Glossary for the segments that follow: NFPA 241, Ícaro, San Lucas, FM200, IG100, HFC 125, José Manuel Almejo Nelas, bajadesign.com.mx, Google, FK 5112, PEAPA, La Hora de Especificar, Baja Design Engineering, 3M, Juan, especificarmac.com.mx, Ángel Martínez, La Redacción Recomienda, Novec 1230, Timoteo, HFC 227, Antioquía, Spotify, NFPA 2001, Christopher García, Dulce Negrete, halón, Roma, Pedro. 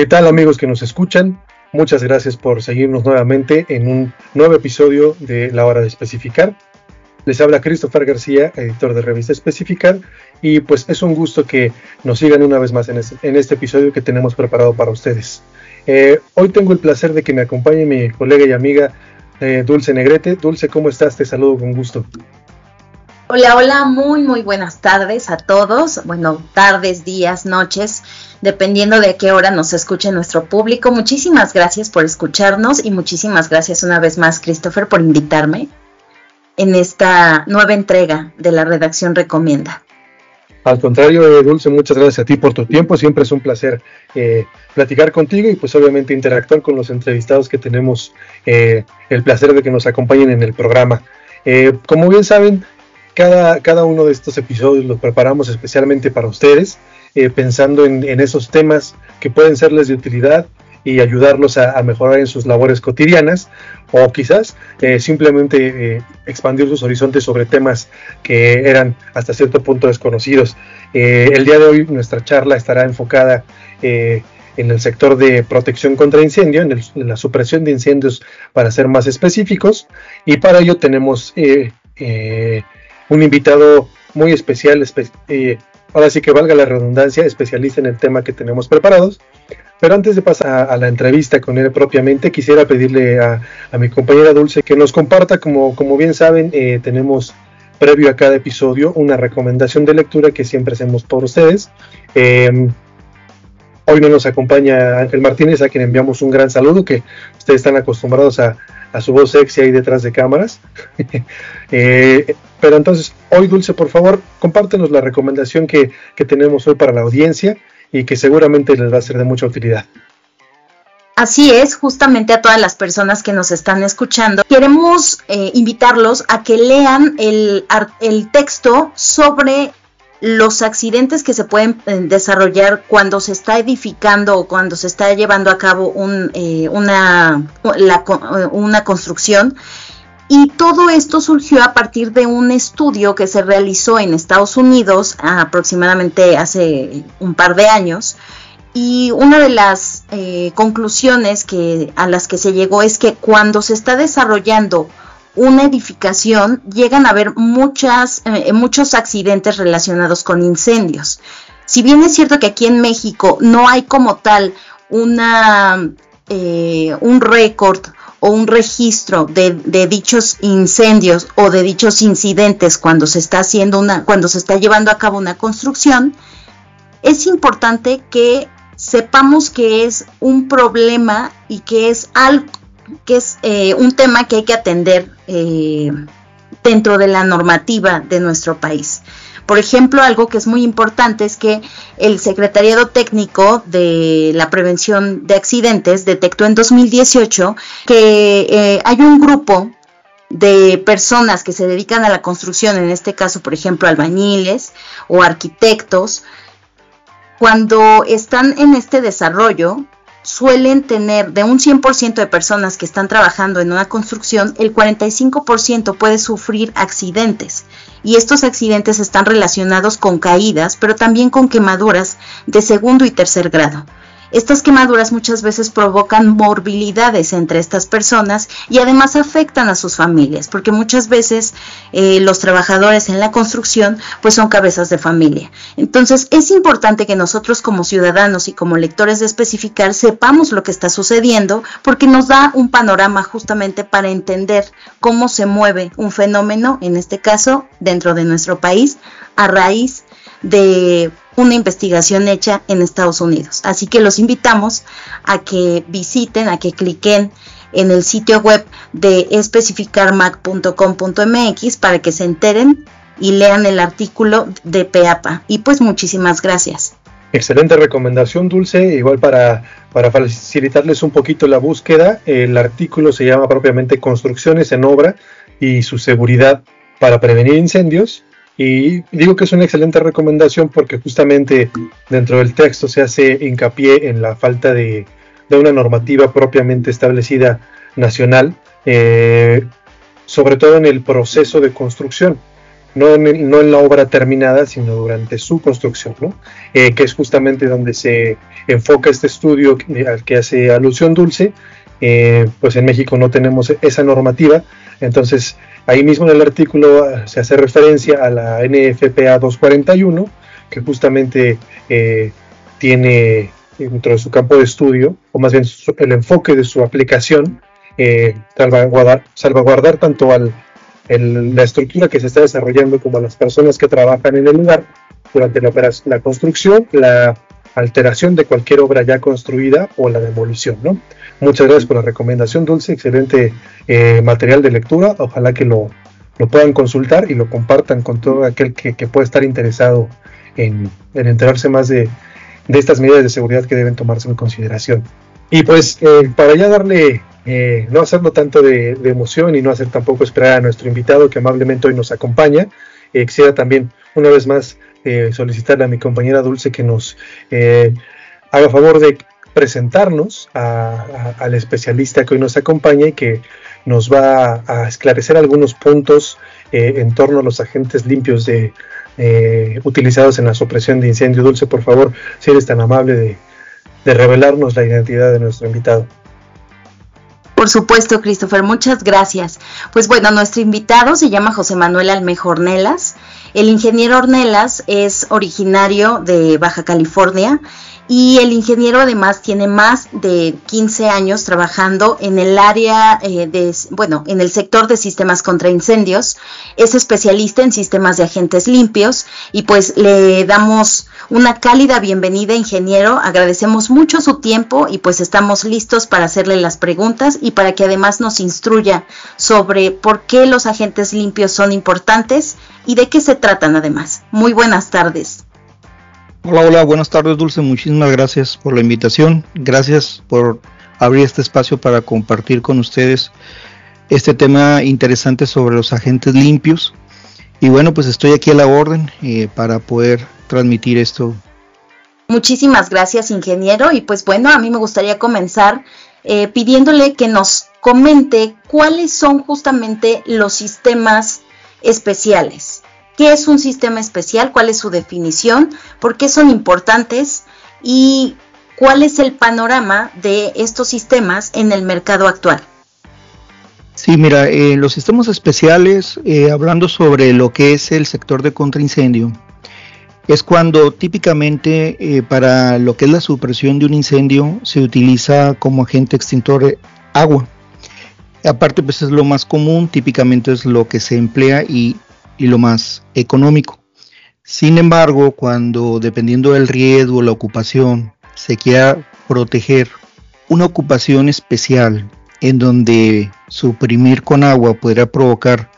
¿Qué tal, amigos que nos escuchan? Muchas gracias por seguirnos nuevamente en un nuevo episodio de La Hora de Especificar. Les habla Christopher García, editor de revista Especificar, y pues es un gusto que nos sigan una vez más en este episodio que tenemos preparado para ustedes. Hoy tengo el placer de que me acompañe mi colega y amiga Dulce Negrete. Dulce, ¿cómo estás? Te saludo con gusto. Hola, muy buenas tardes a todos. Bueno, tardes, días, noches, dependiendo de qué hora nos escuche nuestro público. Muchísimas gracias por escucharnos y muchísimas gracias una vez más, Christopher, por invitarme en esta nueva entrega de La Redacción Recomienda. Al contrario, Dulce, muchas gracias a ti por tu tiempo. Siempre es un placer platicar contigo y pues obviamente interactuar con los entrevistados que tenemos el placer de que nos acompañen en el programa. Como bien saben, cada uno de estos episodios los preparamos especialmente para ustedes, pensando en esos temas que pueden serles de utilidad y ayudarlos a mejorar en sus labores cotidianas, o quizás simplemente expandir sus horizontes sobre temas que eran hasta cierto punto desconocidos. El día de hoy nuestra charla estará enfocada en el sector de protección contra incendio, en la supresión de incendios, para ser más específicos, y para ello tenemos un invitado muy especial, ahora sí que valga la redundancia, especialista en el tema que tenemos preparados. Pero antes de pasar a la entrevista con él propiamente, quisiera pedirle a mi compañera Dulce que nos comparta, como bien saben, tenemos previo a cada episodio una recomendación de lectura que siempre hacemos por ustedes. Hoy no nos acompaña Ángel Martínez, a quien enviamos un gran saludo, que ustedes están acostumbrados a su voz sexy ahí detrás de cámaras. Pero entonces, hoy, Dulce, por favor, compártenos la recomendación que tenemos hoy para la audiencia y que seguramente les va a ser de mucha utilidad. Así es, justamente a todas las personas que nos están escuchando, queremos invitarlos a que lean el texto sobre los accidentes que se pueden desarrollar cuando se está edificando o cuando se está llevando a cabo una construcción. Y todo esto surgió a partir de un estudio que se realizó en Estados Unidos aproximadamente hace un par de años, y una de las conclusiones a las que se llegó es que cuando se está desarrollando una edificación llegan a haber muchos accidentes relacionados con incendios. Si bien es cierto que aquí en México no hay como tal un récord o un registro de dichos incendios o de dichos incidentes cuando se está llevando a cabo una construcción, es importante que sepamos que es un problema y que es un tema que hay que atender dentro de la normativa de nuestro país. Por ejemplo, algo que es muy importante es que el Secretariado Técnico de la Prevención de Accidentes detectó en 2018 que hay un grupo de personas que se dedican a la construcción, en este caso, por ejemplo, albañiles o arquitectos, cuando están en este desarrollo, suelen tener de un 100% de personas que están trabajando en una construcción, el 45% puede sufrir accidentes, y estos accidentes están relacionados con caídas, pero también con quemaduras de segundo y tercer grado. Estas quemaduras muchas veces provocan morbilidades entre estas personas y además afectan a sus familias, porque muchas veces los trabajadores en la construcción pues son cabezas de familia. Entonces es importante que nosotros como ciudadanos y como lectores de Especificar sepamos lo que está sucediendo, porque nos da un panorama justamente para entender cómo se mueve un fenómeno, en este caso dentro de nuestro país, a raíz de una investigación hecha en Estados Unidos. Así que los invitamos a que visiten, a que cliquen en el sitio web de especificarmac.com.mx para que se enteren y lean el artículo de PEAPA. Y pues muchísimas gracias. Excelente recomendación, Dulce. Igual para facilitarles un poquito la búsqueda, el artículo se llama propiamente Construcciones en Obra y su seguridad para prevenir incendios. Y digo que es una excelente recomendación porque justamente dentro del texto se hace hincapié en la falta de una normativa propiamente establecida nacional, sobre todo en el proceso de construcción. no en la obra terminada, sino durante su construcción, ¿no? Que es justamente donde se enfoca este estudio al que hace alusión Dulce. Pues en México no tenemos esa normativa, entonces ahí mismo en el artículo se hace referencia a la NFPA 241, que justamente tiene dentro de su campo de estudio, o más bien el enfoque de su aplicación, salvaguardar tanto la estructura que se está desarrollando como a las personas que trabajan en el lugar durante la construcción, la alteración de cualquier obra ya construida o la demolición, ¿no? Muchas gracias por la recomendación, Dulce. Excelente material de lectura. Ojalá que lo puedan consultar y lo compartan con todo aquel que pueda estar interesado en enterarse más de estas medidas de seguridad que deben tomarse en consideración. Y pues para ya darle, no hacerlo tanto de emoción y no hacer tampoco esperar a nuestro invitado que amablemente hoy nos acompaña, quisiera también una vez más solicitarle a mi compañera Dulce que nos haga favor de presentarnos al especialista que hoy nos acompaña y que nos va a esclarecer algunos puntos en torno a los agentes limpios utilizados en la supresión de incendio. Dulce, por favor, si eres tan amable de revelarnos la identidad de nuestro invitado. Por supuesto, Christopher, muchas gracias. Pues bueno, nuestro invitado se llama José Manuel Almejo Nelas. El ingeniero Ornelas es originario de Baja California y el ingeniero además tiene más de 15 años trabajando en el área en el sector de sistemas contra incendios. Es especialista en sistemas de agentes limpios y pues le damos una cálida bienvenida, ingeniero. Agradecemos mucho su tiempo y pues estamos listos para hacerle las preguntas y para que además nos instruya sobre por qué los agentes limpios son importantes y de qué se tratan además. Muy buenas tardes. Hola, buenas tardes, Dulce. Muchísimas gracias por la invitación. Gracias por abrir este espacio para compartir con ustedes este tema interesante sobre los agentes limpios. Y bueno, pues estoy aquí a la orden para poder transmitir esto. Muchísimas gracias, ingeniero. Y pues bueno, a mí me gustaría comenzar pidiéndole que nos comente cuáles son justamente los sistemas especiales. ¿Qué es un sistema especial? ¿Cuál es su definición? ¿Por qué son importantes? ¿Y cuál es el panorama de estos sistemas en el mercado actual? Sí, mira, los sistemas especiales, hablando sobre lo que es el sector de contraincendio, es cuando típicamente para lo que es la supresión de un incendio se utiliza como agente extintor agua. Aparte, pues es lo más común, típicamente es lo que se emplea y lo más económico. Sin embargo, cuando dependiendo del riesgo, la ocupación, se quiera proteger una ocupación especial en donde suprimir con agua podría provocar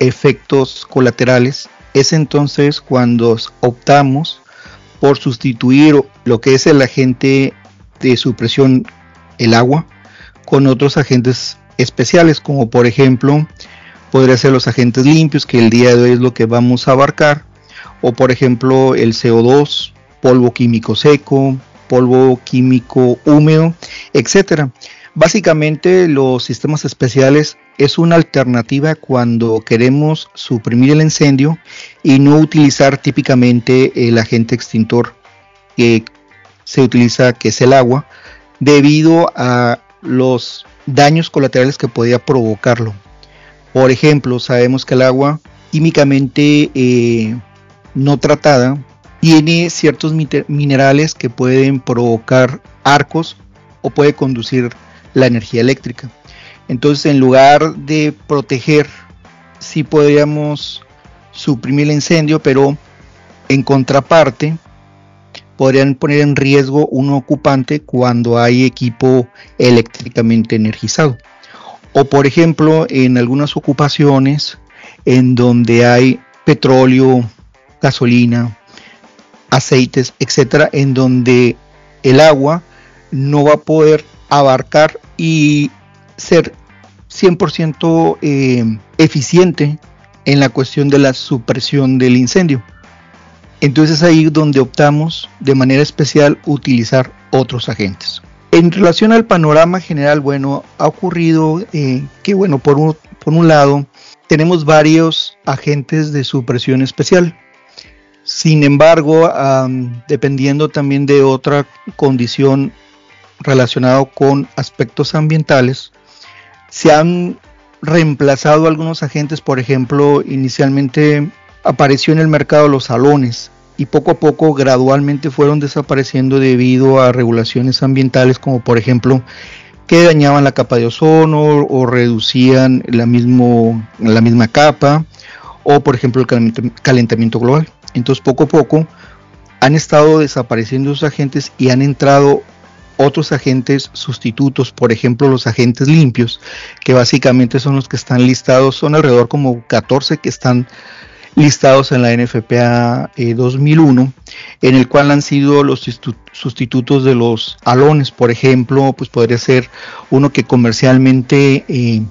efectos colaterales, es entonces cuando optamos por sustituir lo que es el agente de supresión, el agua, con otros agentes especiales, como por ejemplo podría ser los agentes limpios, que el día de hoy es lo que vamos a abarcar, o por ejemplo el CO2, polvo químico seco, polvo químico húmedo, etcétera. Básicamente los sistemas especiales es una alternativa cuando queremos suprimir el incendio y no utilizar típicamente el agente extintor que se utiliza, que es el agua, debido a los daños colaterales que podía provocarlo. Por ejemplo, sabemos que el agua químicamente no tratada tiene ciertos minerales que pueden provocar arcos o puede conducir la energía eléctrica. Entonces, en lugar de proteger, sí podríamos suprimir el incendio, pero en contraparte podrían poner en riesgo un ocupante cuando hay equipo eléctricamente energizado. O por ejemplo, en algunas ocupaciones en donde hay petróleo, gasolina, aceites, etcétera, en donde el agua no va a poder abarcar y ser 100% eficiente en la cuestión de la supresión del incendio. Entonces ahí es donde optamos de manera especial utilizar otros agentes. En relación al panorama general, bueno, ha ocurrido que por un lado tenemos varios agentes de supresión especial. Sin embargo, dependiendo también de otra condición relacionada con aspectos ambientales, se han reemplazado algunos agentes. Por ejemplo, inicialmente apareció en el mercado los halones y poco a poco gradualmente fueron desapareciendo debido a regulaciones ambientales, como por ejemplo que dañaban la capa de ozono o reducían la misma capa, o por ejemplo el calentamiento global. Entonces poco a poco han estado desapareciendo esos agentes y han entrado otros agentes sustitutos, por ejemplo los agentes limpios, que básicamente son los que están listados, son alrededor como 14 que están listados en la NFPA 2001, en el cual han sido los sustitutos de los halones. Por ejemplo, pues podría ser uno que comercialmente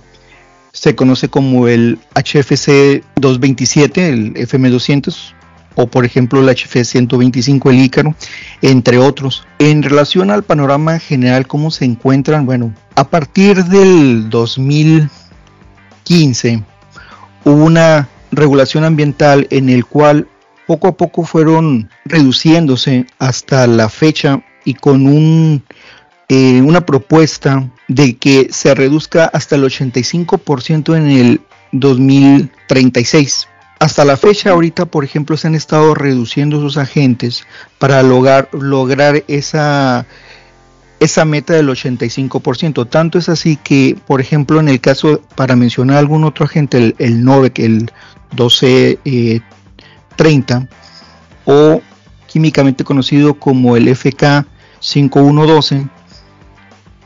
se conoce como el HFC 227, el FM200, o por ejemplo el HFC 125, el Ícaro, entre otros. En relación al panorama general, ¿cómo se encuentran? Bueno, a partir del 2015 hubo una regulación ambiental en el cual poco a poco fueron reduciéndose hasta la fecha, y con una propuesta de que se reduzca hasta el 85% en el 2036. Hasta la fecha ahorita, por ejemplo, se han estado reduciendo esos agentes para lograr esa meta del 85%. Tanto es así que, por ejemplo, en el caso, para mencionar algún otro agente, el Novec, el 1230, o químicamente conocido como el FK 5112,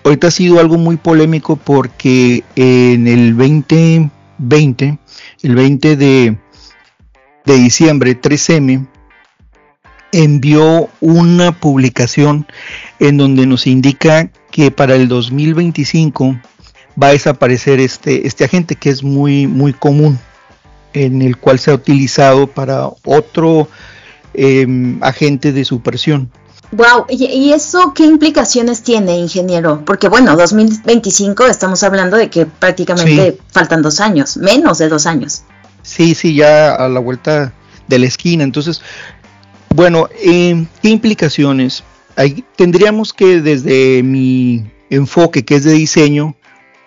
ahorita ha sido algo muy polémico porque en el 2020, el 20 de diciembre, 3M envió una publicación en donde nos indica que para el 2025 va a desaparecer este agente, que es muy, muy común, en el cual se ha utilizado para otro agente de supresión. Wow, ¿y eso qué implicaciones tiene, ingeniero? Porque bueno, 2025 estamos hablando de que prácticamente faltan 2 años, menos de 2 años. Sí, ya a la vuelta de la esquina. Entonces, bueno, ¿qué implicaciones? Ahí tendríamos que, desde mi enfoque, que es de diseño,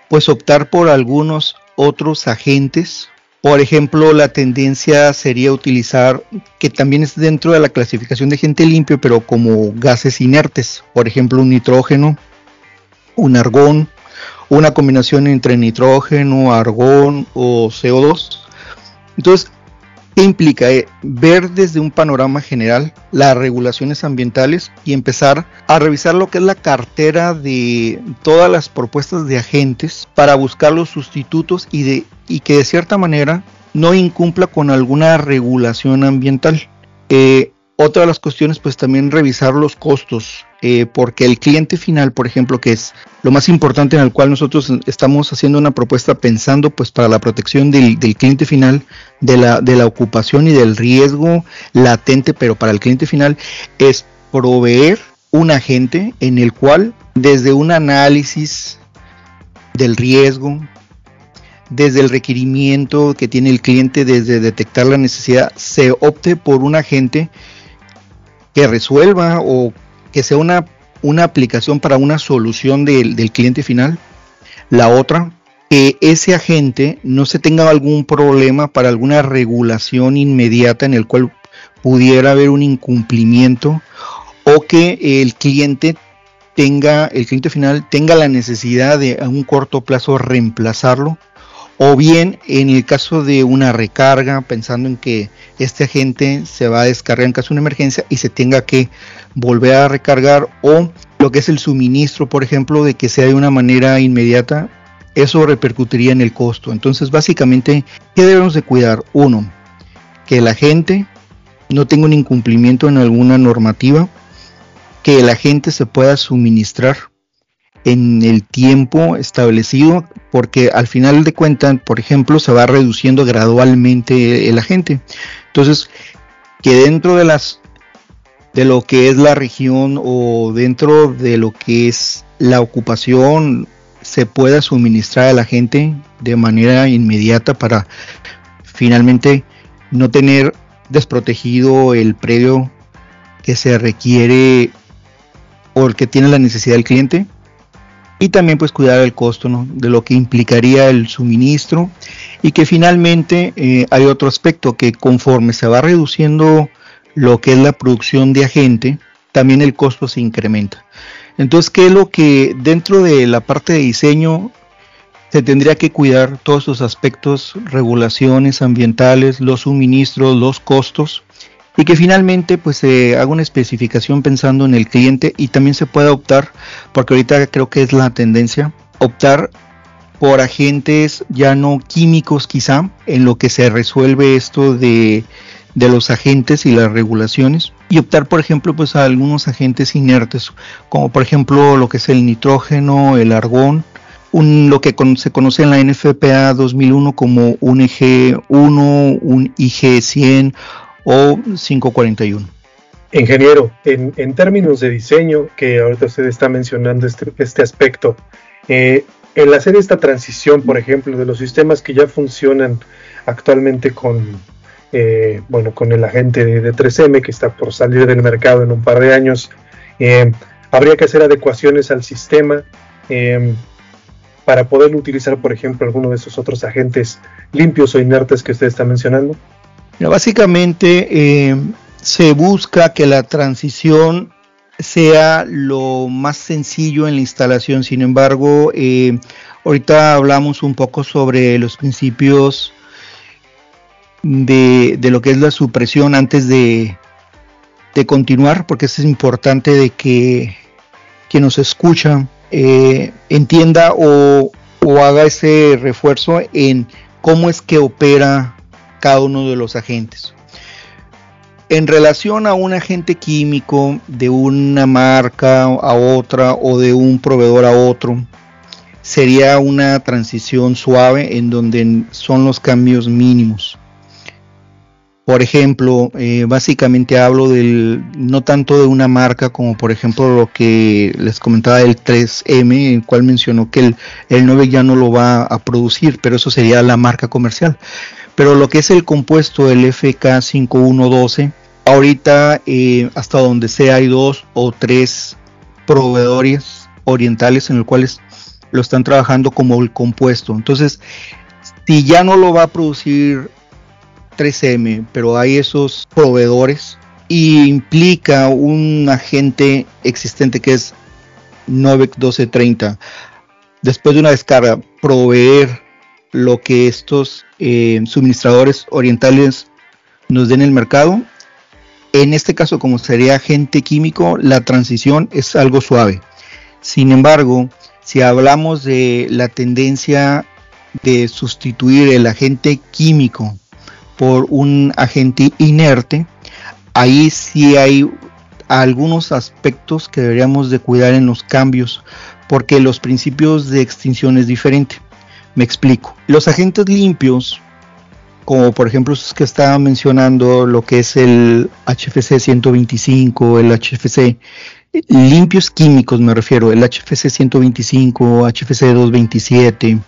pues optar por algunos otros agentes. Por ejemplo, la tendencia sería utilizar, que también es dentro de la clasificación de agente limpio, pero como gases inertes. Por ejemplo, un nitrógeno, un argón, una combinación entre nitrógeno, argón o CO2. Entonces, ¿qué implica? Ver desde un panorama general las regulaciones ambientales y empezar a revisar lo que es la cartera de todas las propuestas de agentes para buscar los sustitutos y que de cierta manera no incumpla con alguna regulación ambiental. Otra de las cuestiones, pues también revisar los costos, porque el cliente final, por ejemplo, que es lo más importante, en el cual nosotros estamos haciendo una propuesta pensando pues para la protección del cliente final, de la ocupación y del riesgo latente, pero para el cliente final es proveer un agente en el cual, desde un análisis del riesgo, desde el requerimiento que tiene el cliente, desde detectar la necesidad, se opte por un agente que resuelva o que sea una aplicación para una solución del cliente final. La otra, que ese agente no se tenga algún problema para alguna regulación inmediata en el cual pudiera haber un incumplimiento, o que el cliente final tenga la necesidad de, a un corto plazo, reemplazarlo. O bien, en el caso de una recarga, pensando en que este agente se va a descargar en caso de una emergencia y se tenga que volver a recargar, o lo que es el suministro, por ejemplo, de que sea de una manera inmediata, eso repercutiría en el costo. Entonces, básicamente, ¿qué debemos de cuidar? 1, que el agente no tenga un incumplimiento en alguna normativa, que el agente se pueda suministrar en el tiempo establecido, porque al final de cuentas, por ejemplo, se va reduciendo gradualmente el agente. Entonces, que dentro de lo que es la región o dentro de lo que es la ocupación se pueda suministrar al agente de manera inmediata para finalmente no tener desprotegido el predio que se requiere o el que tiene la necesidad del cliente, y también pues cuidar el costo, ¿no?, de lo que implicaría el suministro. Y que finalmente hay otro aspecto, que conforme se va reduciendo lo que es la producción de agente, también el costo se incrementa. Entonces, ¿qué es lo que dentro de la parte de diseño se tendría que cuidar? Todos sus aspectos, regulaciones ambientales, los suministros, los costos, y que finalmente pues se haga una especificación pensando en el cliente, y también se pueda optar, porque ahorita creo que es la tendencia, optar por agentes ya no químicos quizá, en lo que se resuelve esto de los agentes y las regulaciones, y optar por ejemplo pues a algunos agentes inertes, como por ejemplo lo que es el nitrógeno, el argón, lo que se conoce en la NFPA 2001 como un EG1, un IG100 o 541. Ingeniero, en términos de diseño, que ahorita usted está mencionando este aspecto, el hacer esta transición, por ejemplo, de los sistemas que ya funcionan actualmente con el agente de 3M, que está por salir del mercado en un par de años, habría que hacer adecuaciones al sistema para poder utilizar, por ejemplo, alguno de esos otros agentes limpios o inertes que usted está mencionando. Básicamente se busca que la transición sea lo más sencillo en la instalación. Sin embargo, ahorita hablamos un poco sobre los principios de lo que es la supresión antes de continuar, porque es importante de que quien nos escucha entienda o haga ese refuerzo en cómo es que opera cada uno de los agentes. En relación a un agente químico de una marca a otra o de un proveedor a otro, sería una transición suave en donde son los cambios mínimos. Por ejemplo, básicamente hablo no tanto de una marca como por ejemplo lo que les comentaba del 3M, el cual mencionó que el Novec ya no lo va a producir, pero eso sería la marca comercial. Pero lo que es el compuesto del FK 5112, ahorita hasta donde sea hay 2 o 3 proveedores orientales en los cuales lo están trabajando como el compuesto. Entonces, si ya no lo va a producir 3M, pero hay esos proveedores, y implica un agente existente que es Novec 1230, después de una descarga, proveer lo que estos suministradores orientales nos den el mercado. En este caso, como sería agente químico, la transición es algo suave. Sin embargo, si hablamos de la tendencia de sustituir el agente químico por un agente inerte, ahí sí hay algunos aspectos que deberíamos de cuidar en los cambios, porque los principios de extinción es diferente. Me explico. Los agentes limpios, como por ejemplo los que estaba mencionando, lo que es el HFC 125, el HFC limpios químicos, me refiero, el HFC 125, HFC 227,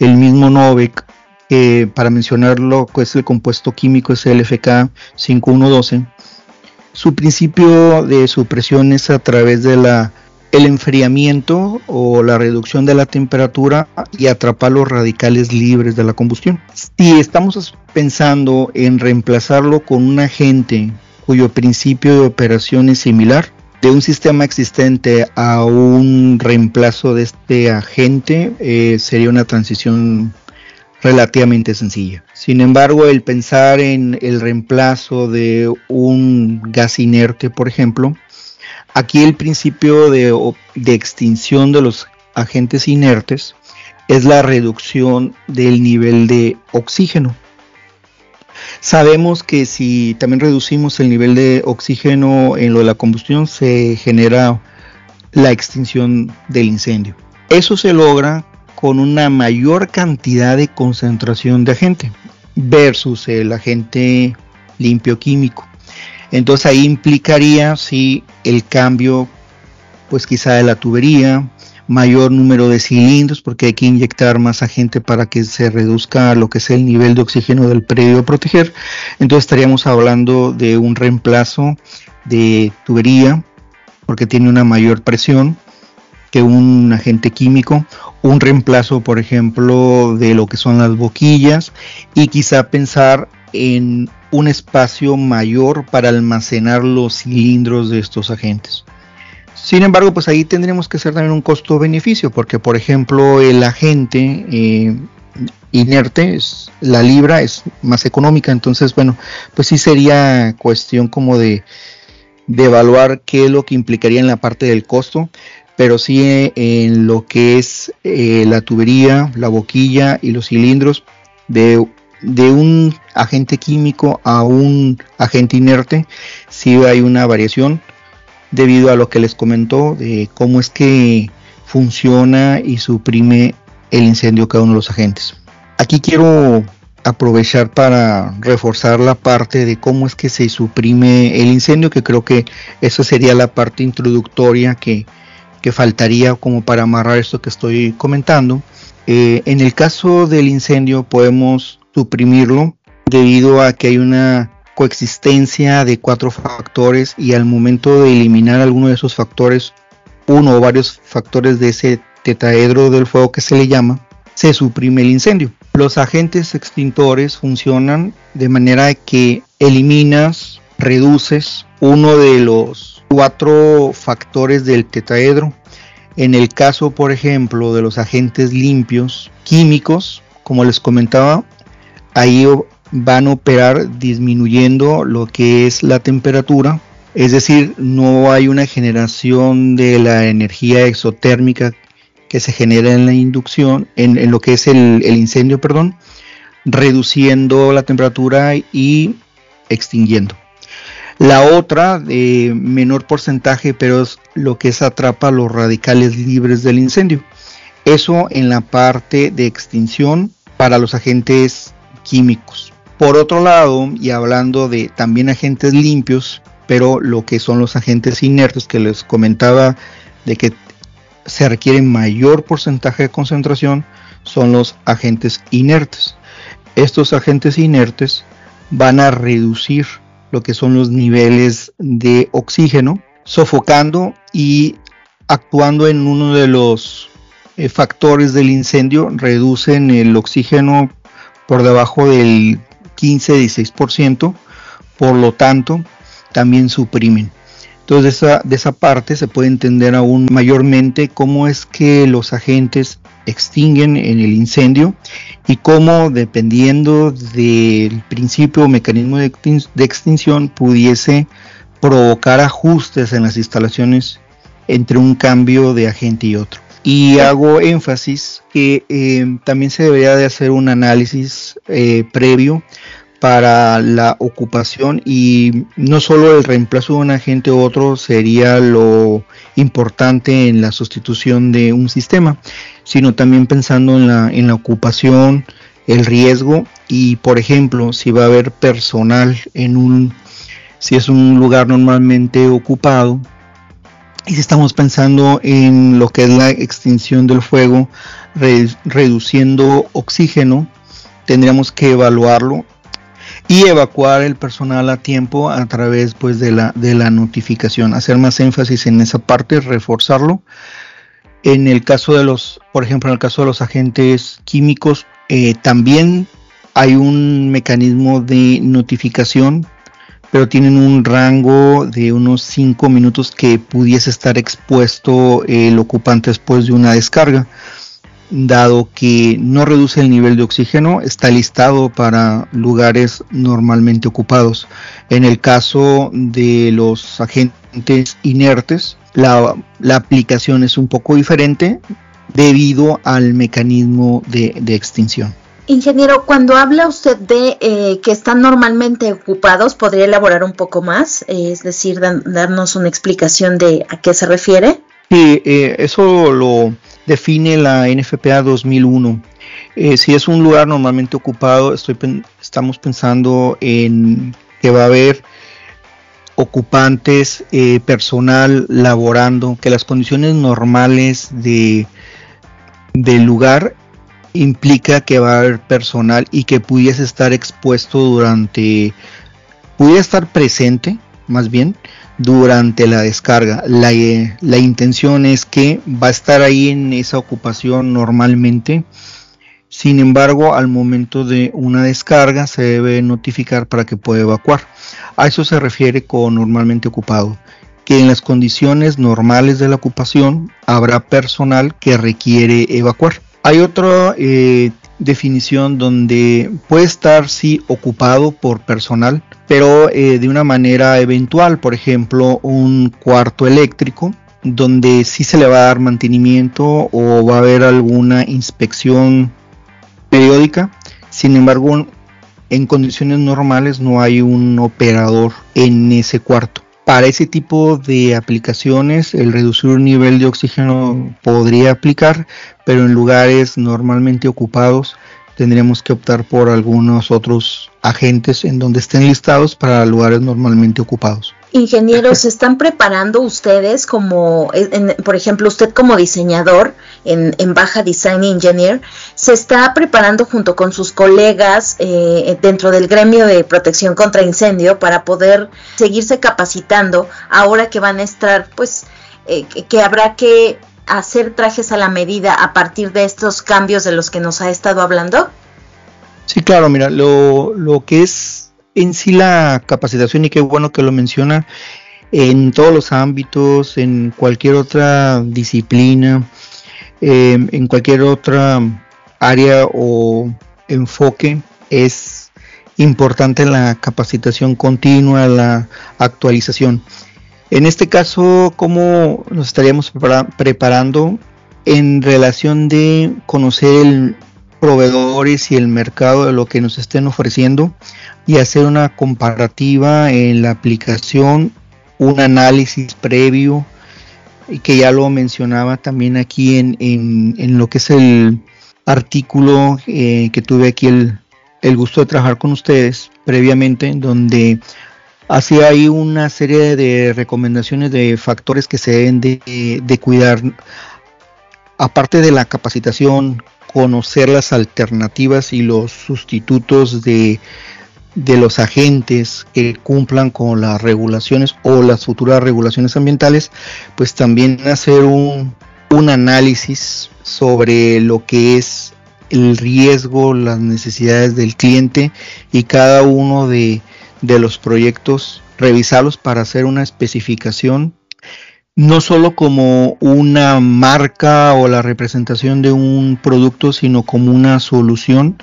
el mismo Novec, para mencionarlo, pues el compuesto químico es el FK 5112. Su principio de supresión es a través de el enfriamiento o la reducción de la temperatura y atrapar los radicales libres de la combustión. Si estamos pensando en reemplazarlo con un agente cuyo principio de operación es similar, de un sistema existente a un reemplazo de este agente, sería una transición relativamente sencilla. Sin embargo, el pensar en el reemplazo de un gas inerte, por ejemplo, aquí el principio de extinción de los agentes inertes es la reducción del nivel de oxígeno. Sabemos que si también reducimos el nivel de oxígeno en lo de la combustión, se genera la extinción del incendio. Eso se logra con una mayor cantidad de concentración de agente versus el agente limpio químico. Entonces ahí implicaría, sí, el cambio pues quizá de la tubería, mayor número de cilindros, porque hay que inyectar más agente para que se reduzca lo que es el nivel de oxígeno del predio a proteger. Entonces estaríamos hablando de un reemplazo de tubería, porque tiene una mayor presión que un agente químico, un reemplazo, por ejemplo, de lo que son las boquillas, y quizá pensar en un espacio mayor para almacenar los cilindros de estos agentes. Sin embargo, pues ahí tendremos que hacer también un costo-beneficio, porque por ejemplo el agente inerte, la libra es más económica, entonces bueno, pues sí sería cuestión como de evaluar qué es lo que implicaría en la parte del costo, pero sí en lo que es la tubería, la boquilla y los cilindros de un agente químico a un agente inerte, sí hay una variación debido a lo que les comentó de cómo es que funciona y suprime el incendio cada uno de los agentes. Aquí quiero aprovechar para reforzar la parte de cómo es que se suprime el incendio, que creo que esa sería la parte introductoria que faltaría como para amarrar esto que estoy comentando. En el caso del incendio podemos suprimirlo debido a que hay una coexistencia de 4 factores, y al momento de eliminar alguno de esos factores, uno o varios factores de ese tetraedro del fuego que se le llama, se suprime el incendio. Los agentes extintores funcionan de manera que eliminas, reduces uno de los 4 factores del tetraedro. En el caso, por ejemplo, de los agentes limpios químicos, como les comentaba, ahí van a operar disminuyendo lo que es la temperatura, es decir, no hay una generación de la energía exotérmica que se genera en la inducción, en lo que es el incendio, perdón, reduciendo la temperatura y extinguiendo. La otra de menor porcentaje, pero es lo que es atrapa los radicales libres del incendio. Eso en la parte de extinción para los agentes químicos. Por otro lado, y hablando de también agentes limpios, pero lo que son los agentes inertes que les comentaba de que se requiere mayor porcentaje de concentración, son los agentes inertes. Estos agentes inertes van a reducir lo que son los niveles de oxígeno, sofocando y actuando en uno de los factores del incendio, reducen el oxígeno por debajo del 15-16%, por lo tanto también suprimen. Entonces de esa parte se puede entender aún mayormente cómo es que los agentes extinguen en el incendio y cómo, dependiendo del principio o mecanismo de extinción, pudiese provocar ajustes en las instalaciones entre un cambio de agente y otro. Y hago énfasis que también se debería de hacer un análisis previo para la ocupación, y no solo el reemplazo de un agente u otro sería lo importante en la sustitución de un sistema, sino también pensando en la ocupación, el riesgo y, por ejemplo, si va a haber personal si es un lugar normalmente ocupado. Y si estamos pensando en lo que es la extinción del fuego, reduciendo oxígeno, tendríamos que evaluarlo y evacuar el personal a tiempo a través, pues, de la notificación. Hacer más énfasis en esa parte, reforzarlo. En el caso de por ejemplo, en el caso de los agentes químicos, también hay un mecanismo de notificación, pero tienen un rango de unos 5 minutos que pudiese estar expuesto el ocupante después de una descarga, dado que no reduce el nivel de oxígeno, está listado para lugares normalmente ocupados. En el caso de los agentes inertes, la aplicación es un poco diferente debido al mecanismo de extinción. Ingeniero, cuando habla usted de que están normalmente ocupados, ¿podría elaborar un poco más? Es decir, darnos una explicación de a qué se refiere. Sí, eso lo define la NFPA 2001. Si es un lugar normalmente ocupado, estamos pensando en que va a haber ocupantes, personal laborando, que las condiciones normales del lugar implica que va a haber personal y que pudiese estar expuesto pudiera estar presente más bien durante la descarga. La intención es que va a estar ahí en esa ocupación normalmente. Sin embargo, al momento de una descarga se debe notificar para que pueda evacuar. A eso se refiere con normalmente ocupado, que en las condiciones normales de la ocupación habrá personal que requiere evacuar. Hay otra definición donde puede estar sí ocupado por personal, pero de una manera eventual, por ejemplo, un cuarto eléctrico, donde sí se le va a dar mantenimiento o va a haber alguna inspección periódica. Sin embargo, en condiciones normales no hay un operador en ese cuarto. Para ese tipo de aplicaciones, el reducir el nivel de oxígeno podría aplicar, pero en lugares normalmente ocupados tendríamos que optar por algunos otros agentes en donde estén listados para lugares normalmente ocupados. Ingenieros, ¿se están preparando ustedes como, por ejemplo, usted como diseñador en Baja Design Engineer, se está preparando junto con sus colegas dentro del gremio de protección contra incendio para poder seguirse capacitando ahora que van a estar, pues, que habrá que hacer trajes a la medida a partir de estos cambios de los que nos ha estado hablando? Sí, claro, mira, lo que es en sí la capacitación, y qué bueno que lo menciona, en todos los ámbitos, en cualquier otra disciplina, en cualquier otra área o enfoque, es importante la capacitación continua, la actualización. En este caso, ¿cómo nos estaríamos preparando? En relación de conocer el proveedores y el mercado de lo que nos estén ofreciendo y hacer una comparativa en la aplicación, un análisis previo, y que ya lo mencionaba también aquí en lo que es el artículo que tuve aquí el gusto de trabajar con ustedes previamente, donde hacía ahí una serie de recomendaciones de factores que se deben de cuidar, aparte de la capacitación, conocer las alternativas y los sustitutos de los agentes que cumplan con las regulaciones o las futuras regulaciones ambientales. Pues también hacer un análisis sobre lo que es el riesgo, las necesidades del cliente y cada uno de los proyectos, revisarlos para hacer una especificación, no solo como una marca o la representación de un producto, sino como una solución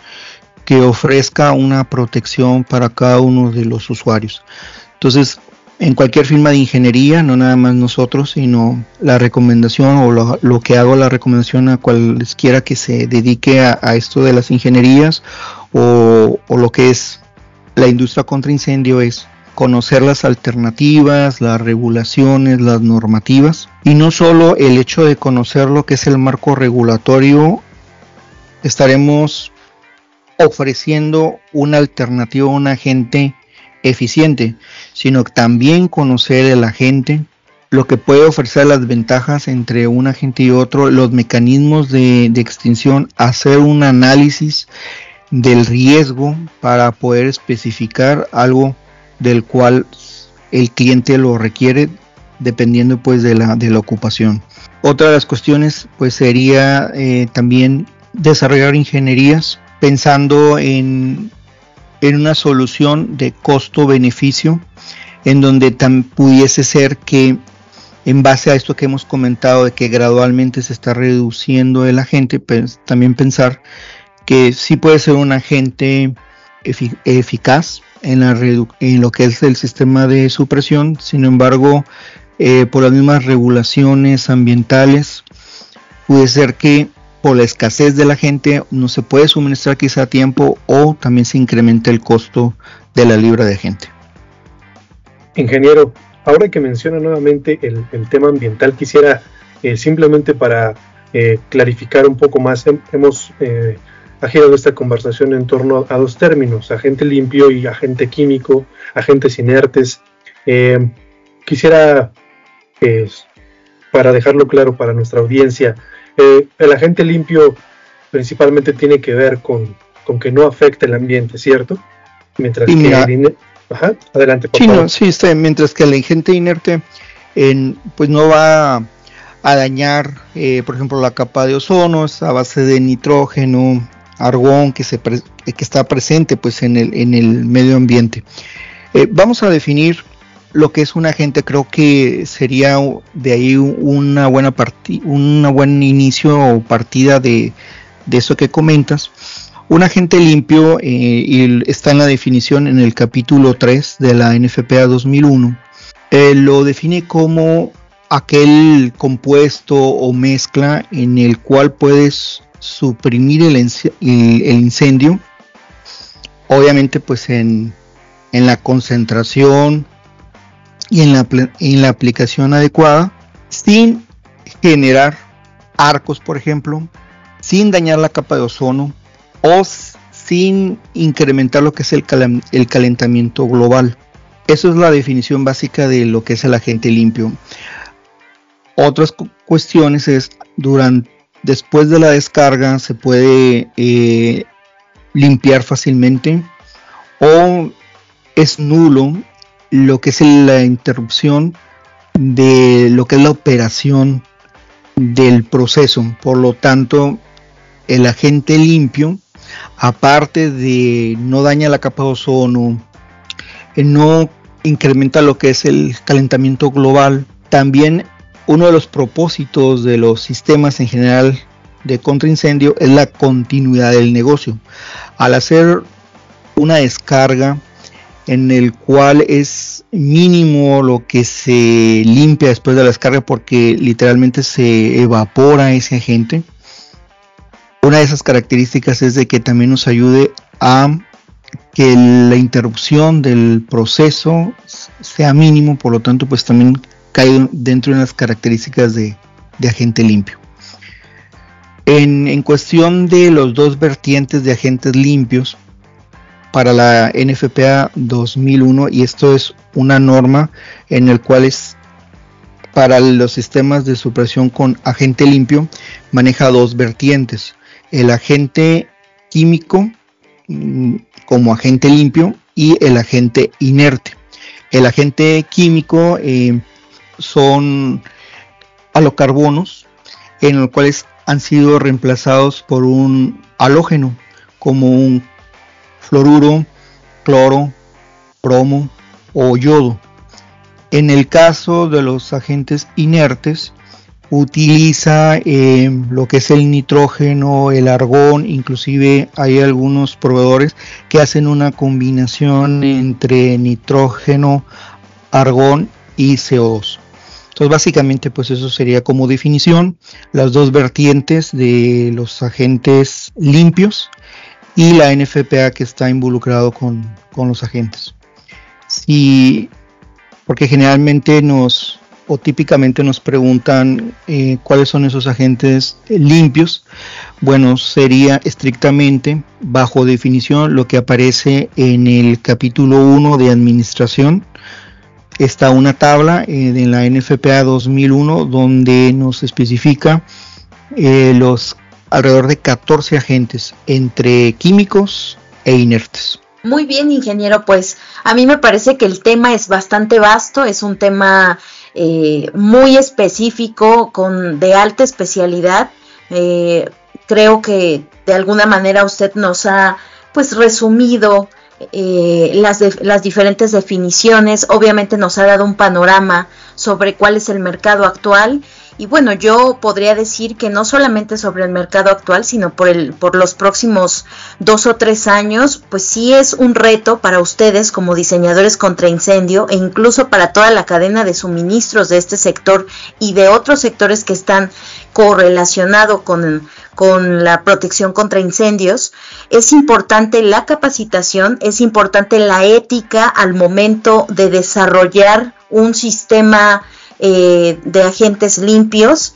que ofrezca una protección para cada uno de los usuarios. Entonces, en cualquier firma de ingeniería, no nada más nosotros, sino la recomendación o lo que hago la recomendación a cualesquiera que se dedique a esto de las ingenierías o lo que es la industria contra incendio, es conocer las alternativas, las regulaciones, las normativas, y no solo el hecho de conocer lo que es el marco regulatorio, estaremos ofreciendo una alternativa a un agente eficiente, sino también conocer el agente, lo que puede ofrecer, las ventajas entre un agente y otro, los mecanismos de extinción, hacer un análisis del riesgo para poder especificar algo del cual el cliente lo requiere, dependiendo pues de la ocupación. Otra de las cuestiones pues sería también desarrollar ingenierías pensando en una solución de costo-beneficio, en donde pudiese ser que en base a esto que hemos comentado de que gradualmente se está reduciendo el agente, pues también pensar que sí puede ser un agente eficaz en lo que es el sistema de supresión. Sin embargo, por las mismas regulaciones ambientales, puede ser que por la escasez de la gente no se puede suministrar quizá a tiempo, o también se incrementa el costo de la libra de gente. Ingeniero, ahora que menciona nuevamente el tema ambiental, quisiera simplemente para clarificar un poco más, hemos ha girado esta conversación en torno a dos términos, agente limpio y agente químico, agentes inertes. Quisiera, para dejarlo claro para nuestra audiencia, el agente limpio principalmente tiene que ver con que no afecte el ambiente, ¿cierto? Mientras y que ajá, adelante, por favor. Sí, mientras que el agente inerte pues no va a dañar, por ejemplo, la capa de ozono, a base de nitrógeno, argón que está presente pues en el medio ambiente. Vamos a definir lo que es un agente. Creo que sería de ahí un buen inicio o partida de eso que comentas. Un agente limpio está en la definición en el capítulo 3 de la NFPA 2001. Lo define como aquel compuesto o mezcla en el cual puedes suprimir el incendio, obviamente pues en la concentración y en la aplicación adecuada, sin generar arcos, por ejemplo, sin dañar la capa de ozono o sin incrementar lo que es el calentamiento global. Esa es la definición básica de lo que es el agente limpio. Otras cuestiones es, después de la descarga se puede limpiar fácilmente, o es nulo lo que es la interrupción de lo que es la operación del proceso. Por lo tanto, el agente limpio, aparte de no daña la capa de ozono, no incrementa lo que es el calentamiento global, también uno de los propósitos de los sistemas en general de contraincendio es la continuidad del negocio. Al hacer una descarga en el cual es mínimo lo que se limpia después de la descarga, porque literalmente se evapora ese agente. Una de esas características es de que también nos ayude a que la interrupción del proceso sea mínimo, por lo tanto pues también cae dentro de las características de agente limpio. En cuestión de los dos vertientes de agentes limpios para la NFPA 2001, y esto es una norma en el cual es para los sistemas de supresión con agente limpio, maneja dos vertientes: el agente químico como agente limpio y el agente inerte. El agente químico son halocarbonos, en los cuales han sido reemplazados por un halógeno como un fluoruro, cloro, bromo o yodo. En el caso de los agentes inertes, utiliza lo que es el nitrógeno, el argón. Inclusive hay algunos proveedores que hacen una combinación entre nitrógeno, argón y CO2. Entonces básicamente pues eso sería como definición, las dos vertientes de los agentes limpios y la NFPA que está involucrado con los agentes. Sí, porque generalmente típicamente nos preguntan cuáles son esos agentes limpios. Bueno, sería estrictamente bajo definición lo que aparece en el capítulo 1 de administración. Está una tabla de la NFPA 2001 donde nos especifica los alrededor de 14 agentes entre químicos e inertes. Muy bien, ingeniero, pues a mí me parece que el tema es bastante vasto, es un tema muy específico, de alta especialidad. Creo que de alguna manera usted nos ha pues resumido las diferentes definiciones. Obviamente nos ha dado un panorama sobre cuál es el mercado actual, y bueno, yo podría decir que no solamente sobre el mercado actual, sino por los próximos 2 o 3 años, pues sí es un reto para ustedes como diseñadores contra incendio, e incluso para toda la cadena de suministros de este sector y de otros sectores que están correlacionados con la protección contra incendios. Es importante la capacitación, es importante la ética al momento de desarrollar un sistema de agentes limpios.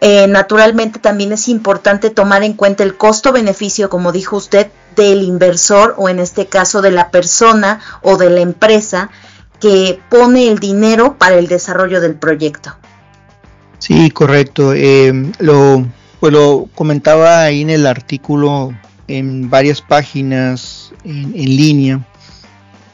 Naturalmente también es importante tomar en cuenta el costo-beneficio, como dijo usted, del inversor, o en este caso de la persona o de la empresa que pone el dinero para el desarrollo del proyecto. Sí, correcto. Lo comentaba ahí en el artículo, en varias páginas en línea.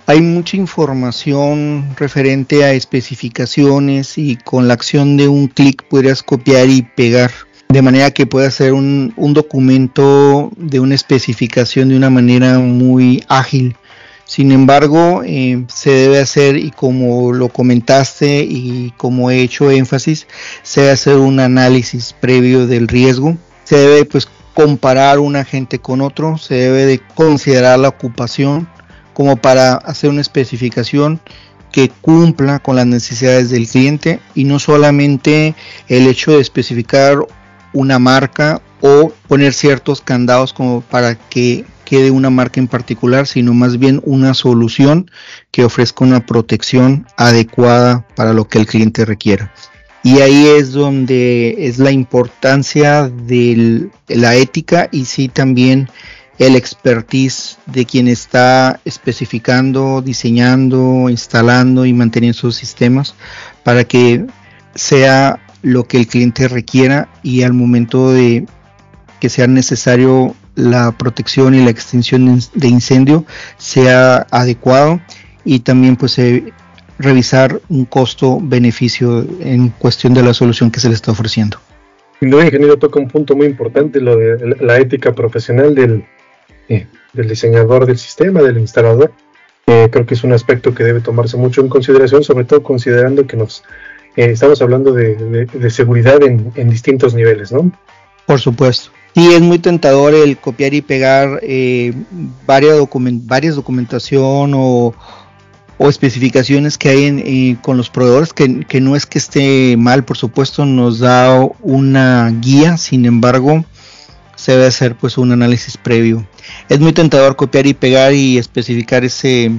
Hay mucha información referente a especificaciones y con la acción de un clic podrías copiar y pegar, de manera que puedas hacer un documento de una especificación de una manera muy ágil. Sin embargo, se debe hacer, y como lo comentaste y como he hecho énfasis, se debe hacer un análisis previo del riesgo. Se debe comparar un agente con otro, se debe de considerar la ocupación como para hacer una especificación que cumpla con las necesidades del cliente y no solamente el hecho de especificar una marca o poner ciertos candados como para que quede una marca en particular, sino más bien una solución que ofrezca una protección adecuada para lo que el cliente requiera. Y ahí es donde es la importancia de la ética y sí también el expertise de quien está especificando, diseñando, instalando y manteniendo sus sistemas para que sea lo que el cliente requiera y al momento de que sea necesario la protección y la extinción de incendio sea adecuado y también revisar un costo-beneficio en cuestión de la solución que se le está ofreciendo. Sin duda, ingeniero, toca un punto muy importante, lo de la ética profesional del diseñador del sistema, del instalador. Creo que es un aspecto que debe tomarse mucho en consideración, sobre todo considerando que estamos hablando de seguridad en distintos niveles, ¿no? Por supuesto. Sí, es muy tentador el copiar y pegar varias documentación o especificaciones que hay con los proveedores, que no es que esté mal, por supuesto, nos da una guía, sin embargo, se debe hacer un análisis previo. Es muy tentador copiar y pegar y especificar ese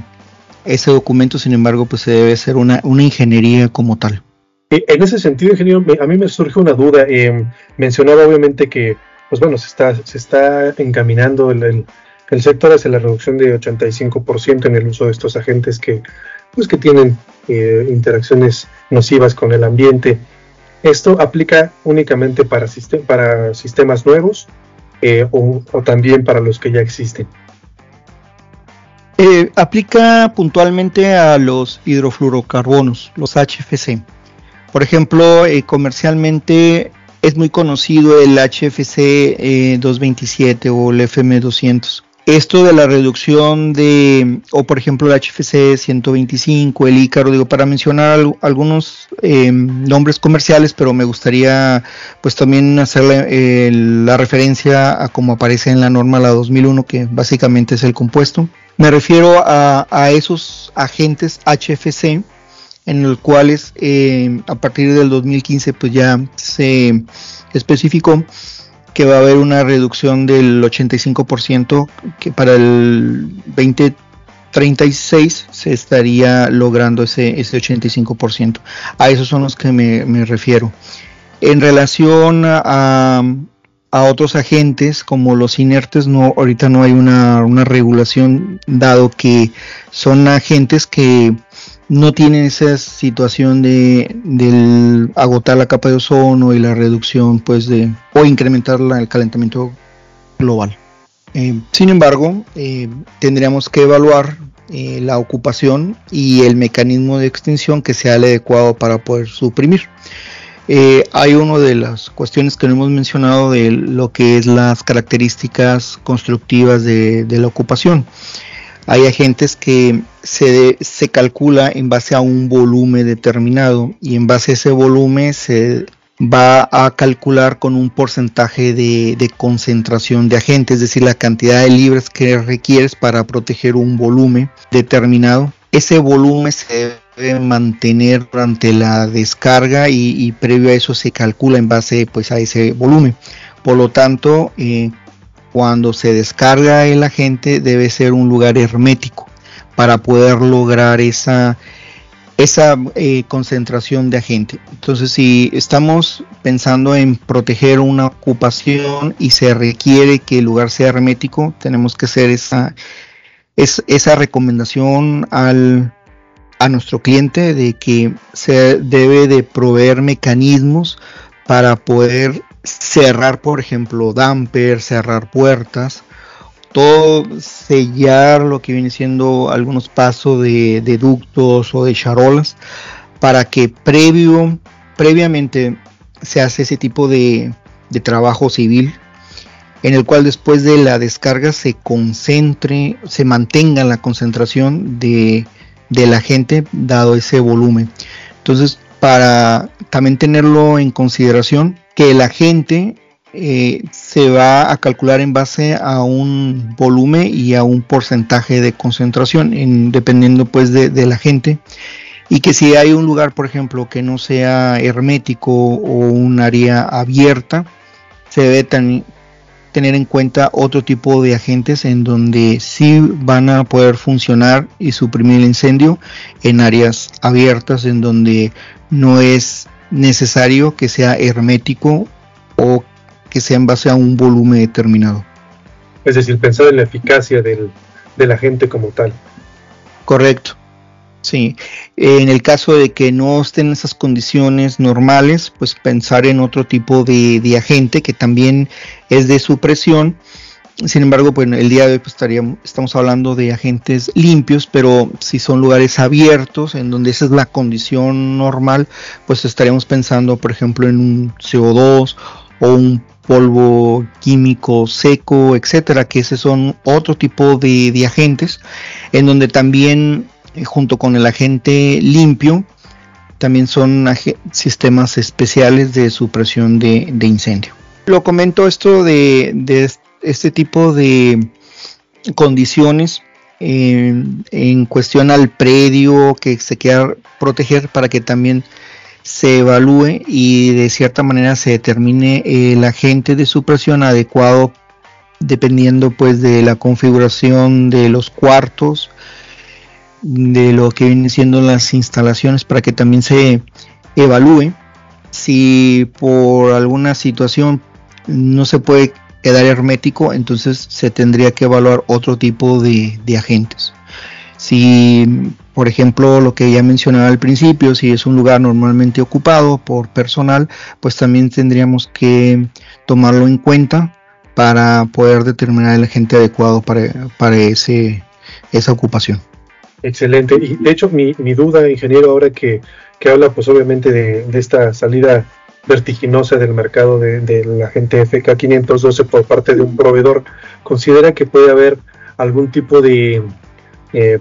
documento, sin embargo, se debe hacer una ingeniería como tal. En ese sentido, ingeniero, a mí me surge una duda. Mencionaba obviamente que se está encaminando el sector hacia la reducción de 85% en el uso de estos agentes que tienen interacciones nocivas con el ambiente. ¿Esto aplica únicamente para sistemas nuevos o también para los que ya existen? Aplica puntualmente a los hidrofluorocarbonos, los HFC. Por ejemplo, comercialmente es muy conocido el HFC 227 o el FM200. Esto de la reducción o por ejemplo el HFC 125, el Ícaro, para mencionar algunos nombres comerciales, pero me gustaría también hacer la referencia a como aparece en la norma la 2001, que básicamente es el compuesto. Me refiero a esos agentes HFC, en los cuales a partir del 2015 ya se especificó que va a haber una reducción del 85%, que para el 2036 se estaría logrando ese 85%. A esos son los que me refiero. En relación a otros agentes como los inertes, ahorita no hay una regulación, dado que son agentes que no tienen esa situación del agotar la capa de ozono y la reducción o incrementar el calentamiento global. Sin embargo, tendríamos que evaluar la ocupación y el mecanismo de extinción que sea el adecuado para poder suprimir. Hay una de las cuestiones que no hemos mencionado de lo que es las características constructivas de la ocupación. Hay agentes que se calcula en base a un volumen determinado y en base a ese volumen se va a calcular con un porcentaje de concentración de agentes, es decir, la cantidad de libras que requieres para proteger un volumen determinado. Ese volumen se debe mantener durante la descarga y previo a eso se calcula en base a ese volumen. Por lo tanto, cuando se descarga el agente debe ser un lugar hermético para poder lograr esa concentración de agente. Entonces, si estamos pensando en proteger una ocupación y se requiere que el lugar sea hermético, tenemos que hacer esa recomendación a nuestro cliente de que se debe de proveer mecanismos para poder cerrar, por ejemplo, dampers, cerrar puertas, todo, sellar lo que viene siendo algunos pasos de ductos o de charolas, para que previamente se hace ese tipo de trabajo civil, en el cual después de la descarga se mantenga la concentración de la gente dado ese volumen. Entonces, para también tenerlo en consideración, que la gente se va a calcular en base a un volumen y a un porcentaje de concentración, dependiendo pues de la gente, y que si hay un lugar, por ejemplo, que no sea hermético o un área abierta, se debe tener en cuenta otro tipo de agentes en donde sí van a poder funcionar y suprimir el incendio en áreas abiertas, en donde no es necesario que sea hermético o que sea en base a un volumen determinado. Es decir, pensar en la eficacia del agente como tal. Correcto. Sí, en el caso de que no estén esas condiciones normales, pues pensar en otro tipo de agente que también es de supresión. Sin embargo, bueno, el día de hoy pues estamos hablando de agentes limpios, pero si son lugares abiertos en donde esa es la condición normal, pues estaríamos pensando, por ejemplo, en un CO2 o un polvo químico seco, etcétera, que ese son otro tipo de agentes, en donde también junto con el agente limpio también son sistemas especiales de supresión de incendio. Lo comento esto de este tipo de condiciones en cuestión al predio que se quiera proteger, para que también se evalúe y de cierta manera se determine el agente de supresión adecuado, dependiendo pues de la configuración de los cuartos, de lo que vienen siendo las instalaciones, para que también se evalúe si por alguna situación no se puede quedar hermético, entonces se tendría que evaluar otro tipo de agentes. Si, por ejemplo, lo que ya mencionaba al principio, si es un lugar normalmente ocupado por personal, pues también tendríamos que tomarlo en cuenta para poder determinar el agente adecuado para esa ocupación. Excelente. Y de hecho mi duda, ingeniero, ahora que habla pues obviamente de esta salida vertiginosa del mercado de la gente FK 512 por parte de un proveedor, ¿considera que puede haber algún tipo de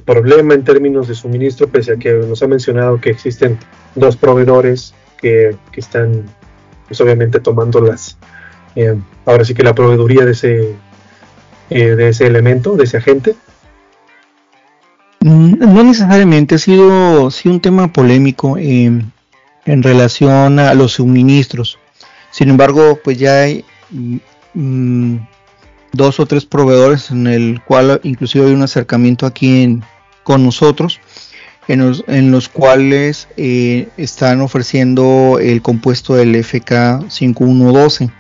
problema en términos de suministro, pese a que nos ha mencionado que existen dos proveedores que están pues obviamente tomando ahora sí que la proveeduría de ese elemento, de ese agente? No necesariamente, ha sido un tema polémico en relación a los suministros. Sin embargo, pues ya hay dos o tres proveedores en el cual inclusive hay un acercamiento aquí con nosotros, en los cuales están ofreciendo el compuesto del FK 5112.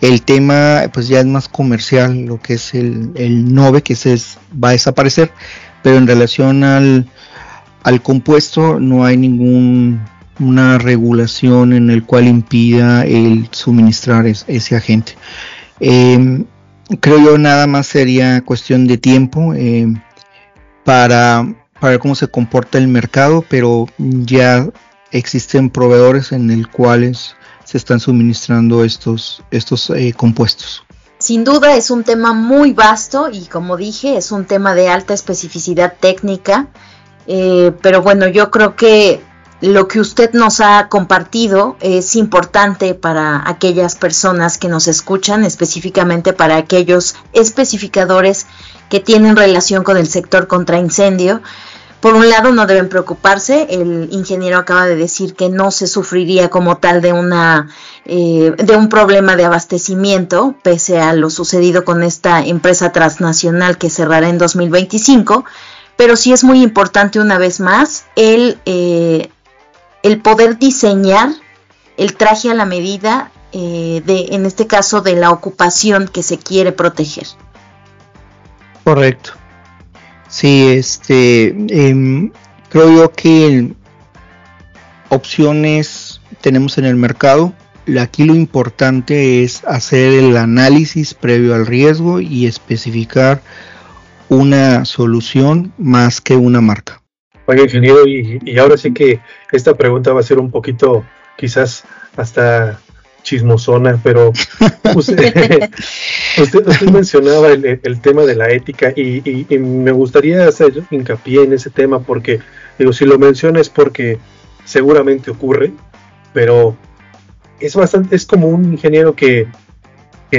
El tema pues ya es más comercial, lo que es el Novec, que va a desaparecer, pero en relación al compuesto no hay ninguna regulación en el cual impida el suministrar ese agente. Creo yo nada más sería cuestión de tiempo para ver cómo se comporta el mercado, pero ya existen proveedores en el cuales se están suministrando estos compuestos. Sin duda es un tema muy vasto y, como dije, es un tema de alta especificidad técnica, pero bueno, yo creo que lo que usted nos ha compartido es importante para aquellas personas que nos escuchan, específicamente para aquellos especificadores que tienen relación con el sector contra incendio. Por un lado, no deben preocuparse, el ingeniero acaba de decir que no se sufriría como tal de un problema de abastecimiento, pese a lo sucedido con esta empresa transnacional que cerrará en 2025, pero sí es muy importante una vez más el poder diseñar el traje a la medida, en este caso, de la ocupación que se quiere proteger. Correcto. Sí, Creo yo que opciones tenemos en el mercado. Aquí lo importante es hacer el análisis previo al riesgo y especificar una solución más que una marca. Oye, ingeniero, y ahora sí que esta pregunta va a ser un poquito, quizás hasta chismosona, pero usted mencionaba el tema de la ética y me gustaría hacer hincapié en ese tema porque, digo, si lo menciona es porque seguramente ocurre, pero es como un ingeniero que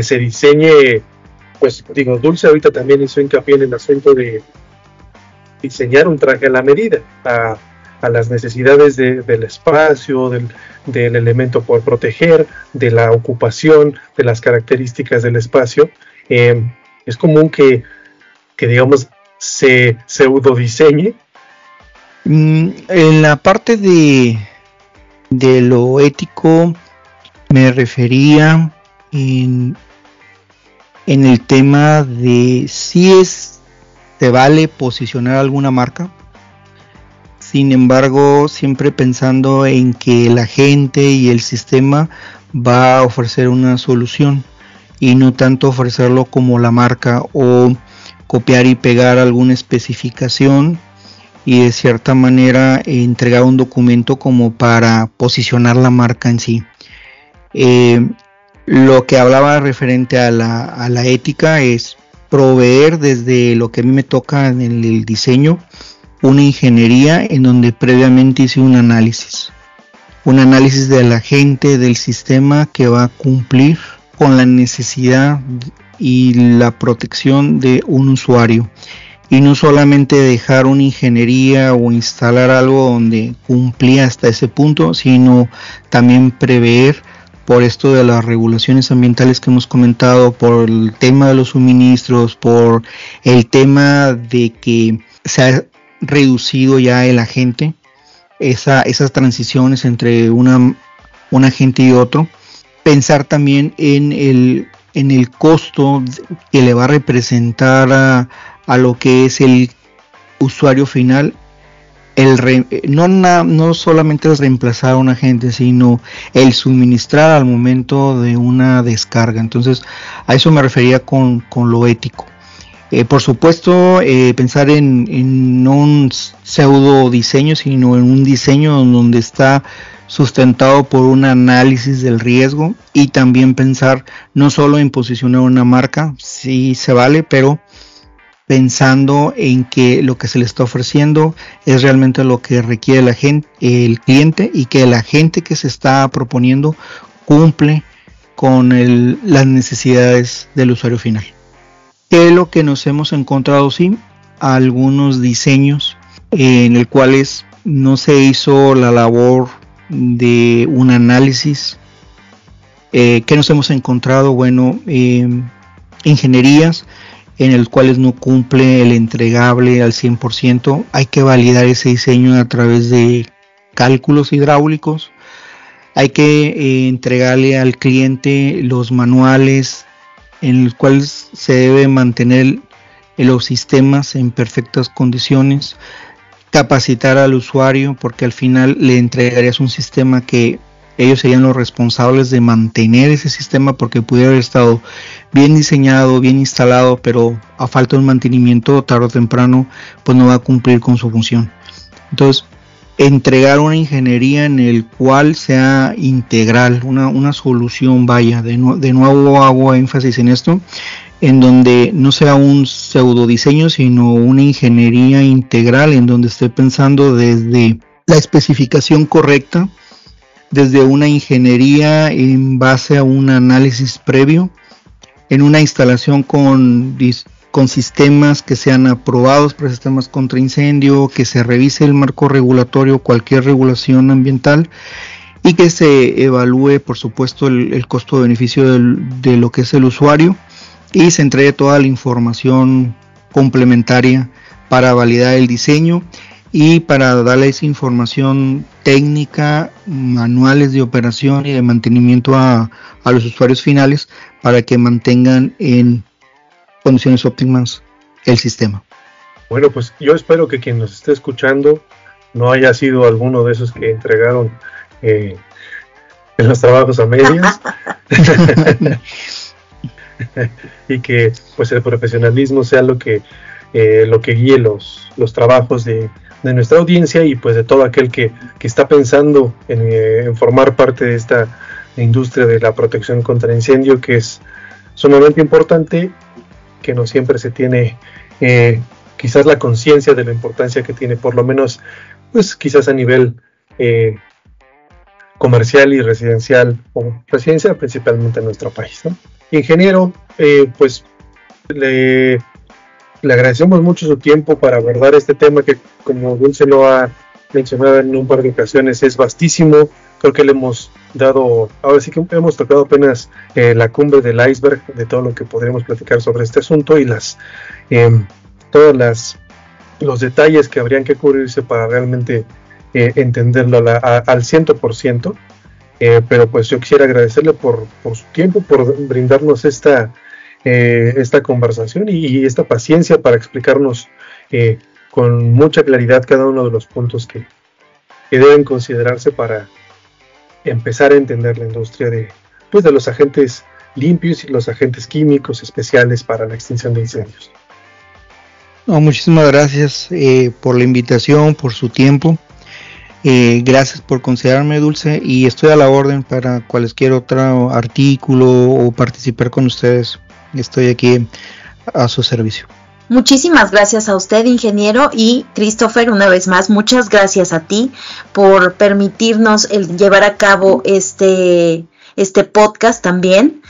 se diseñe, pues digo, Dulce ahorita también hizo hincapié en el asunto de diseñar un traje a la medida, a las necesidades del espacio, del elemento por proteger, de la ocupación, de las características del espacio. Es común que digamos, se pseudodiseñe. En la parte de lo ético me refería en el tema de si te vale posicionar alguna marca. Sin embargo, siempre pensando en que la gente y el sistema va a ofrecer una solución y no tanto ofrecerlo como la marca o copiar y pegar alguna especificación y de cierta manera entregar un documento como para posicionar la marca en sí. Lo que hablaba referente a la ética es proveer desde lo que a mí me toca en el diseño una ingeniería en donde previamente hice un análisis de la gente, del sistema que va a cumplir con la necesidad y la protección de un usuario y no solamente dejar una ingeniería o instalar algo donde cumplía hasta ese punto, sino también prever por esto de las regulaciones ambientales que hemos comentado, por el tema de los suministros, por el tema de que se ha reducido ya el agente, esas transiciones entre un agente y otro, pensar también en el costo que le va a representar a lo que es el usuario final. No solamente es reemplazar a un agente, sino el suministrar al momento de una descarga. Entonces a eso me refería con lo ético. Por supuesto, pensar en un pseudo diseño, sino en un diseño donde está sustentado por un análisis del riesgo y también pensar no solo en posicionar una marca, sí se vale, pero pensando en que lo que se le está ofreciendo es realmente lo que requiere el cliente y que la gente que se está proponiendo cumple con las necesidades del usuario final. ¿Qué es lo que nos hemos encontrado? Sí, algunos diseños en el cuales no se hizo la labor de un análisis. ¿Qué nos hemos encontrado? Bueno, ingenierías en el cuales no cumple el entregable al 100%. Hay que validar ese diseño a través de cálculos hidráulicos. Hay que entregarle al cliente los manuales en los cuales se debe mantener los sistemas en perfectas condiciones. Capacitar al usuario, porque al final le entregarías un sistema que ellos serían los responsables de mantener ese sistema, porque pudiera haber estado bien diseñado, bien instalado, pero a falta de un mantenimiento tarde o temprano pues no va a cumplir con su función. Entonces, entregar una ingeniería en el cual sea integral, una solución, vaya, de nuevo hago énfasis en esto, en donde no sea un pseudodiseño, sino una ingeniería integral en donde esté pensando desde la especificación correcta, desde una ingeniería en base a un análisis previo, en una instalación con sistemas que sean aprobados por sistemas contra incendio, que se revise el marco regulatorio, cualquier regulación ambiental y que se evalúe por supuesto el costo-beneficio de lo que es el usuario y se entregue toda la información complementaria para validar el diseño y para darles información técnica, manuales de operación y de mantenimiento a los usuarios finales para que mantengan en condiciones óptimas el sistema. Bueno, pues yo espero que quien nos esté escuchando no haya sido alguno de esos que entregaron en los trabajos a medias y que pues el profesionalismo sea lo que guíe los trabajos de nuestra audiencia y pues de todo aquel que está pensando en formar parte de esta industria de la protección contra incendio, que es sumamente importante, que no siempre se tiene quizás la conciencia de la importancia que tiene, por lo menos pues quizás a nivel comercial y residencial, o residencial principalmente en nuestro país, ¿no? Ingeniero, pues le agradecemos mucho su tiempo para abordar este tema que, como Dulce lo ha mencionado en un par de ocasiones, es vastísimo. Creo que le hemos dado, ahora sí que hemos tocado apenas la cumbre del iceberg de todo lo que podríamos platicar sobre este asunto y todos los detalles que habrían que cubrirse para realmente entenderlo al 100%. Pero pues yo quisiera agradecerle por su tiempo, por brindarnos esta conversación y esta paciencia para explicarnos con mucha claridad cada uno de los puntos que deben considerarse para empezar a entender la industria de los agentes limpios y los agentes químicos especiales para la extinción de incendios. No, muchísimas gracias por la invitación, por su tiempo. Gracias por considerarme, Dulce, y estoy a la orden para cualquier otro artículo o participar con ustedes. Estoy aquí a su servicio. Muchísimas gracias a usted, ingeniero, y Christopher, una vez más, muchas gracias a ti por permitirnos llevar a cabo este podcast también.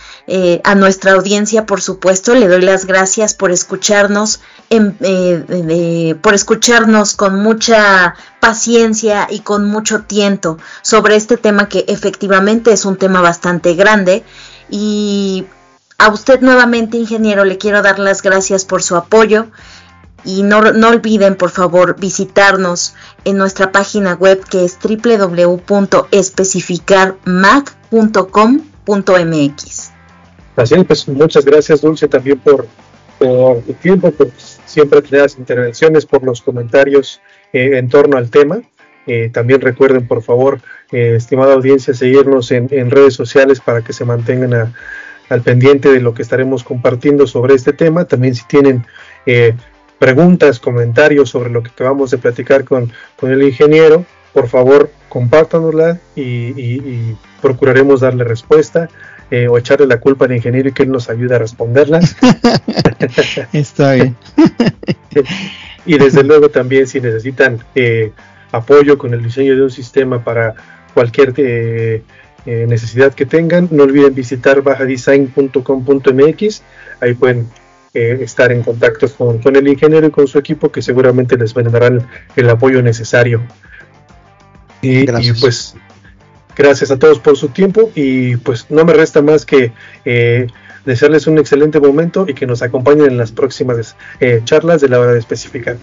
A nuestra audiencia, por supuesto, le doy las gracias por escucharnos, con mucha paciencia y con mucho tiento sobre este tema, que efectivamente es un tema bastante grande. Y a usted nuevamente, ingeniero, le quiero dar las gracias por su apoyo. Y no olviden, por favor, visitarnos en nuestra página web, que es www.especificarmac.com.mx. Así es, pues muchas gracias, Dulce, también por el tiempo, por siempre las intervenciones, por los comentarios en torno al tema. También recuerden, por favor, estimada audiencia, seguirnos en redes sociales para que se mantengan al pendiente de lo que estaremos compartiendo sobre este tema. También si tienen preguntas, comentarios sobre lo que acabamos de platicar con el ingeniero, por favor, compártanosla y procuraremos darle respuesta o echarle la culpa al ingeniero y que él nos ayude a responderlas. Está bien. Y desde luego también si necesitan apoyo con el diseño de un sistema para cualquier necesidad que tengan, no olviden visitar bajadesign.com.mx. ahí pueden estar en contacto con el ingeniero y con su equipo, que seguramente les brindarán el apoyo necesario. Y pues gracias a todos por su tiempo, y pues no me resta más que desearles un excelente momento y que nos acompañen en las próximas charlas de La Hora de Especificar.